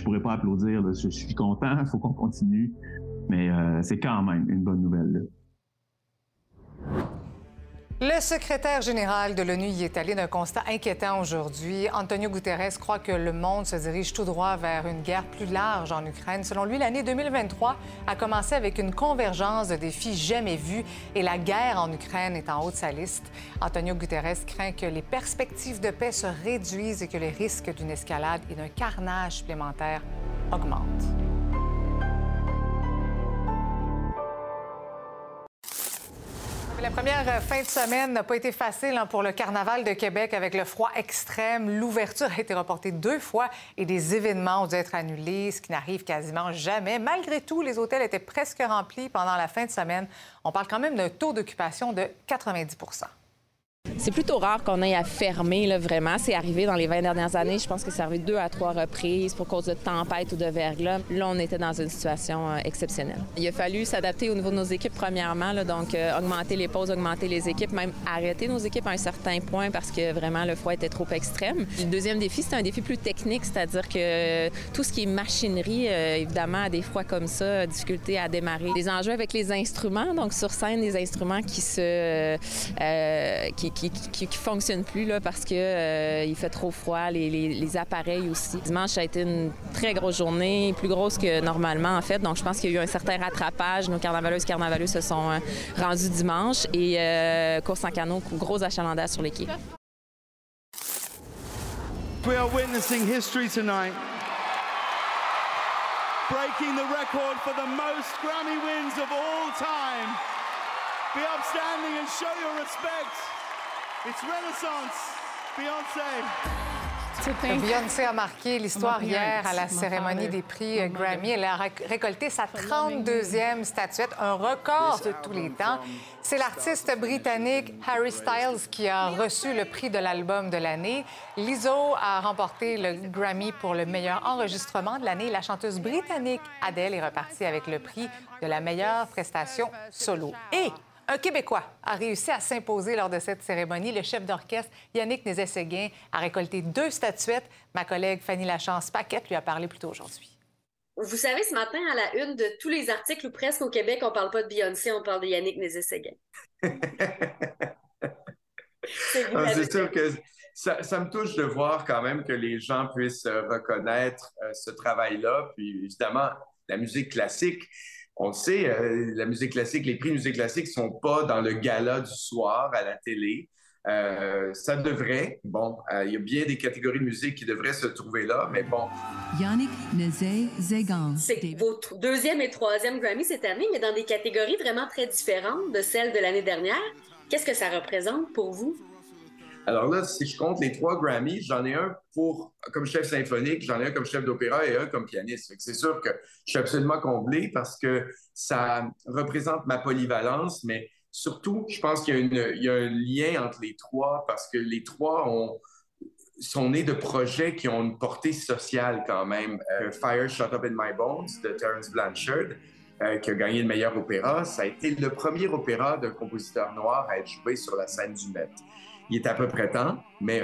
pourrais pas applaudir. Là. Je suis content, il faut qu'on continue, mais c'est quand même une bonne nouvelle. Là. Le secrétaire général de l'ONU y est allé d'un constat inquiétant aujourd'hui. Antonio Guterres croit que le monde se dirige tout droit vers une guerre plus large en Ukraine. Selon lui, l'année 2023 a commencé avec une convergence de défis jamais vus et la guerre en Ukraine est en haut de sa liste. Antonio Guterres craint que les perspectives de paix se réduisent et que les risques d'une escalade et d'un carnage supplémentaire augmentent. La première fin de semaine n'a pas été facile pour le Carnaval de Québec avec le froid extrême. L'ouverture a été reportée 2 fois et des événements ont dû être annulés, ce qui n'arrive quasiment jamais. Malgré tout, les hôtels étaient presque remplis pendant la fin de semaine. On parle quand même d'un taux d'occupation de 90 %. C'est plutôt rare qu'on ait à fermer, là, vraiment. C'est arrivé dans les 20 dernières années. Je pense que c'est arrivé 2 à 3 reprises pour cause de tempête ou de verglas. Là, on était dans une situation exceptionnelle. Il a fallu s'adapter au niveau de nos équipes, premièrement, là, donc augmenter les pauses, augmenter les équipes, même arrêter nos équipes à un certain point parce que vraiment, le froid était trop extrême. Le deuxième défi, c'était un défi plus technique, c'est-à-dire que tout ce qui est machinerie, évidemment, à des froids comme ça, difficulté à démarrer. Les enjeux avec les instruments, donc sur scène, des instruments qui fonctionnent plus là, parce qu'il fait trop froid, les appareils aussi. Dimanche, ça a été une très grosse journée, plus grosse que normalement en fait, donc je pense qu'il y a eu un certain rattrapage. Nos carnavaleuses, carnavaleux se sont rendus dimanche et course en canot, gros achalandage sur les quais. We are witnessing history tonight. Breaking the record for the most Grammy wins of all time. Be upstanding and show your respect. It's Renaissance, Beyoncé. Beyoncé a marqué l'histoire hier à la cérémonie des prix Grammy. Elle a récolté sa 32e statuette, un record de tous les temps. C'est l'artiste britannique Harry Styles qui a reçu le prix de l'album de l'année. Lizzo a remporté le Grammy pour le meilleur enregistrement de l'année. La chanteuse britannique Adele est repartie avec le prix de la meilleure prestation solo. Et un Québécois a réussi à s'imposer lors de cette cérémonie. Le chef d'orchestre Yannick Nézet-Séguin a récolté 2 statuettes. Ma collègue Fanny Lachance-Paquette lui a parlé plus tôt aujourd'hui. Vous savez, ce matin, à la une de tous les articles ou presque au Québec, on ne parle pas de Beyoncé, on parle de Yannick Nézet-Séguin. C'est sûr que ça me touche de voir quand même que les gens puissent reconnaître ce travail-là. Puis évidemment, la musique classique. On le sait, la musique classique, les prix de musique classique sont pas dans le gala du soir à la télé. Ça devrait. Bon, il y a bien des catégories de musique qui devraient se trouver là, mais bon. Yannick Nézet-Séguin. C'est votre 2e et 3e Grammy cette année, mais dans des catégories vraiment très différentes de celles de l'année dernière. Qu'est-ce que ça représente pour vous? Alors là, si je compte les 3 Grammys, j'en ai un comme chef symphonique, j'en ai un comme chef d'opéra et un comme pianiste. C'est sûr que je suis absolument comblé parce que ça représente ma polyvalence, mais surtout, je pense qu'il y a un lien entre les 3 parce que les 3 sont nés de projets qui ont une portée sociale quand même. Fire Shut Up in My Bones de Terence Blanchard, qui a gagné le meilleur opéra. Ça a été le premier opéra d'un compositeur noir à être joué sur la scène du Met. Il est à peu près temps, mais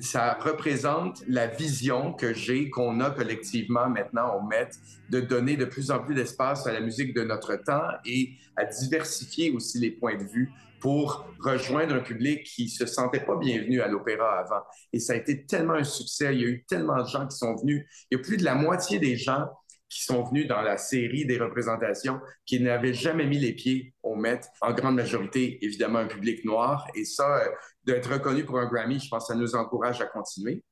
ça représente la vision que j'ai, qu'on a collectivement maintenant au Met, de donner de plus en plus d'espace à la musique de notre temps et à diversifier aussi les points de vue pour rejoindre un public qui ne se sentait pas bienvenu à l'opéra avant. Et ça a été tellement un succès, il y a eu tellement de gens qui sont venus. Il y a plus de la moitié des gens qui sont venus dans la série des représentations, qui n'avaient jamais mis les pieds au Met, en grande majorité, évidemment, un public noir. Et ça, d'être reconnu pour un Grammy, je pense que ça nous encourage à continuer.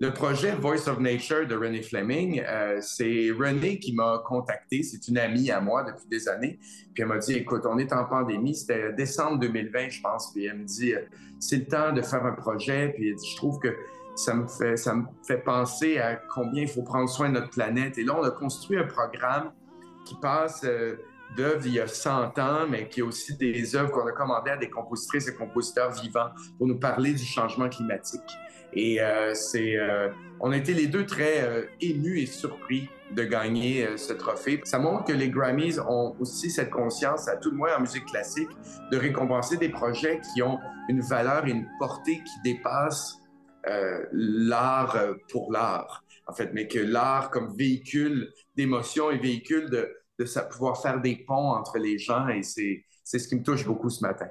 Le projet Voice of Nature de René Fleming, c'est René qui m'a contacté. C'est une amie à moi depuis des années. Puis elle m'a dit, écoute, on est en pandémie. C'était décembre 2020, je pense. Puis elle me dit, c'est le temps de faire un projet. Puis elle dit, je trouve que ça me fait penser à combien il faut prendre soin de notre planète. Et là, on a construit un programme qui passe d'œuvres il y a 100 ans, mais qui est aussi des œuvres qu'on a commandées à des compositrices et compositeurs vivants pour nous parler du changement climatique. Et on a été les 2 très émus et surpris de gagner ce trophée. Ça montre que les Grammys ont aussi cette conscience, à tout le moins en musique classique, de récompenser des projets qui ont une valeur et une portée qui dépassent l'art pour l'art, en fait, mais que l'art comme véhicule d'émotion et véhicule de pouvoir faire des ponts entre les gens, et c'est ce qui me touche beaucoup ce matin.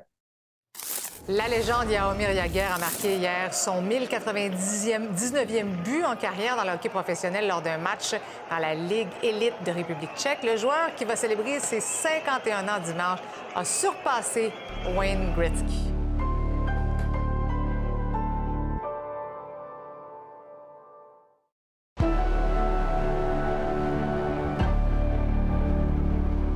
La légende Jaromir Jagr a marqué hier son 1099e but en carrière dans le hockey professionnel lors d'un match dans la Ligue élite de République tchèque. Le joueur qui va célébrer ses 51 ans dimanche a surpassé Wayne Gretzky.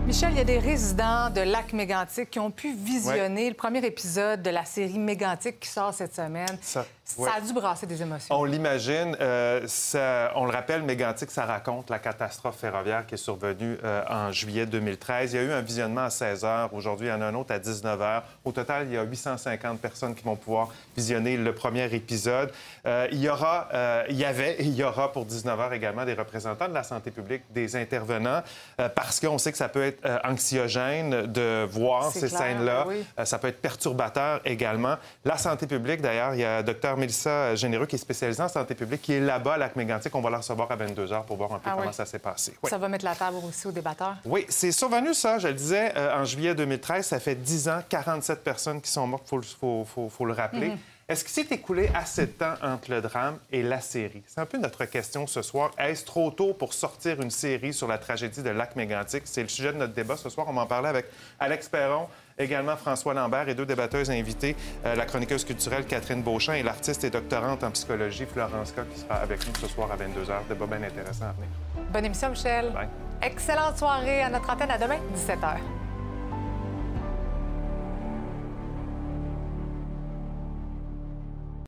Michel, il y a des résidents de Lac-Mégantic qui ont pu visionner le premier épisode de la série Mégantic qui sort cette semaine. Ça. Ouais. Ça a dû brasser des émotions. On l'imagine. On le rappelle, Mégantic, ça raconte la catastrophe ferroviaire qui est survenue en juillet 2013. Il y a eu un visionnement à 16h. Aujourd'hui, il y en a un autre à 19h. Au total, il y a 850 personnes qui vont pouvoir visionner le premier épisode. Il y aura pour 19h également des représentants de la santé publique, des intervenants, parce qu'on sait que ça peut être anxiogène de voir ces scènes-là. Oui. Ça peut être perturbateur également. La santé publique, d'ailleurs, il y a Dr. Mélissa Généreux, qui est spécialisée en santé publique, qui est là-bas à Lac-Mégantic. On va la recevoir à 22h pour voir un peu comment ça s'est passé. Oui. Ça va mettre la table aussi aux débatteurs. Oui, c'est survenu, ça, je le disais, en juillet 2013. Ça fait 10 ans, 47 personnes qui sont mortes, il faut le rappeler. Est-ce qu'il s'est écoulé assez de temps entre le drame et la série? C'est un peu notre question ce soir. Est-ce trop tôt pour sortir une série sur la tragédie de Lac-Mégantic? C'est le sujet de notre débat ce soir. On en parlait avec Alex Perron, également François Lambert et deux débatteuses invitées, la chroniqueuse culturelle Catherine Beauchamp et l'artiste et doctorante en psychologie Florence K, qui sera avec nous ce soir à 22h. Débat bien intéressant à venir. Bonne émission, Michel. Bye. Excellente soirée à notre antenne. À demain, 17h.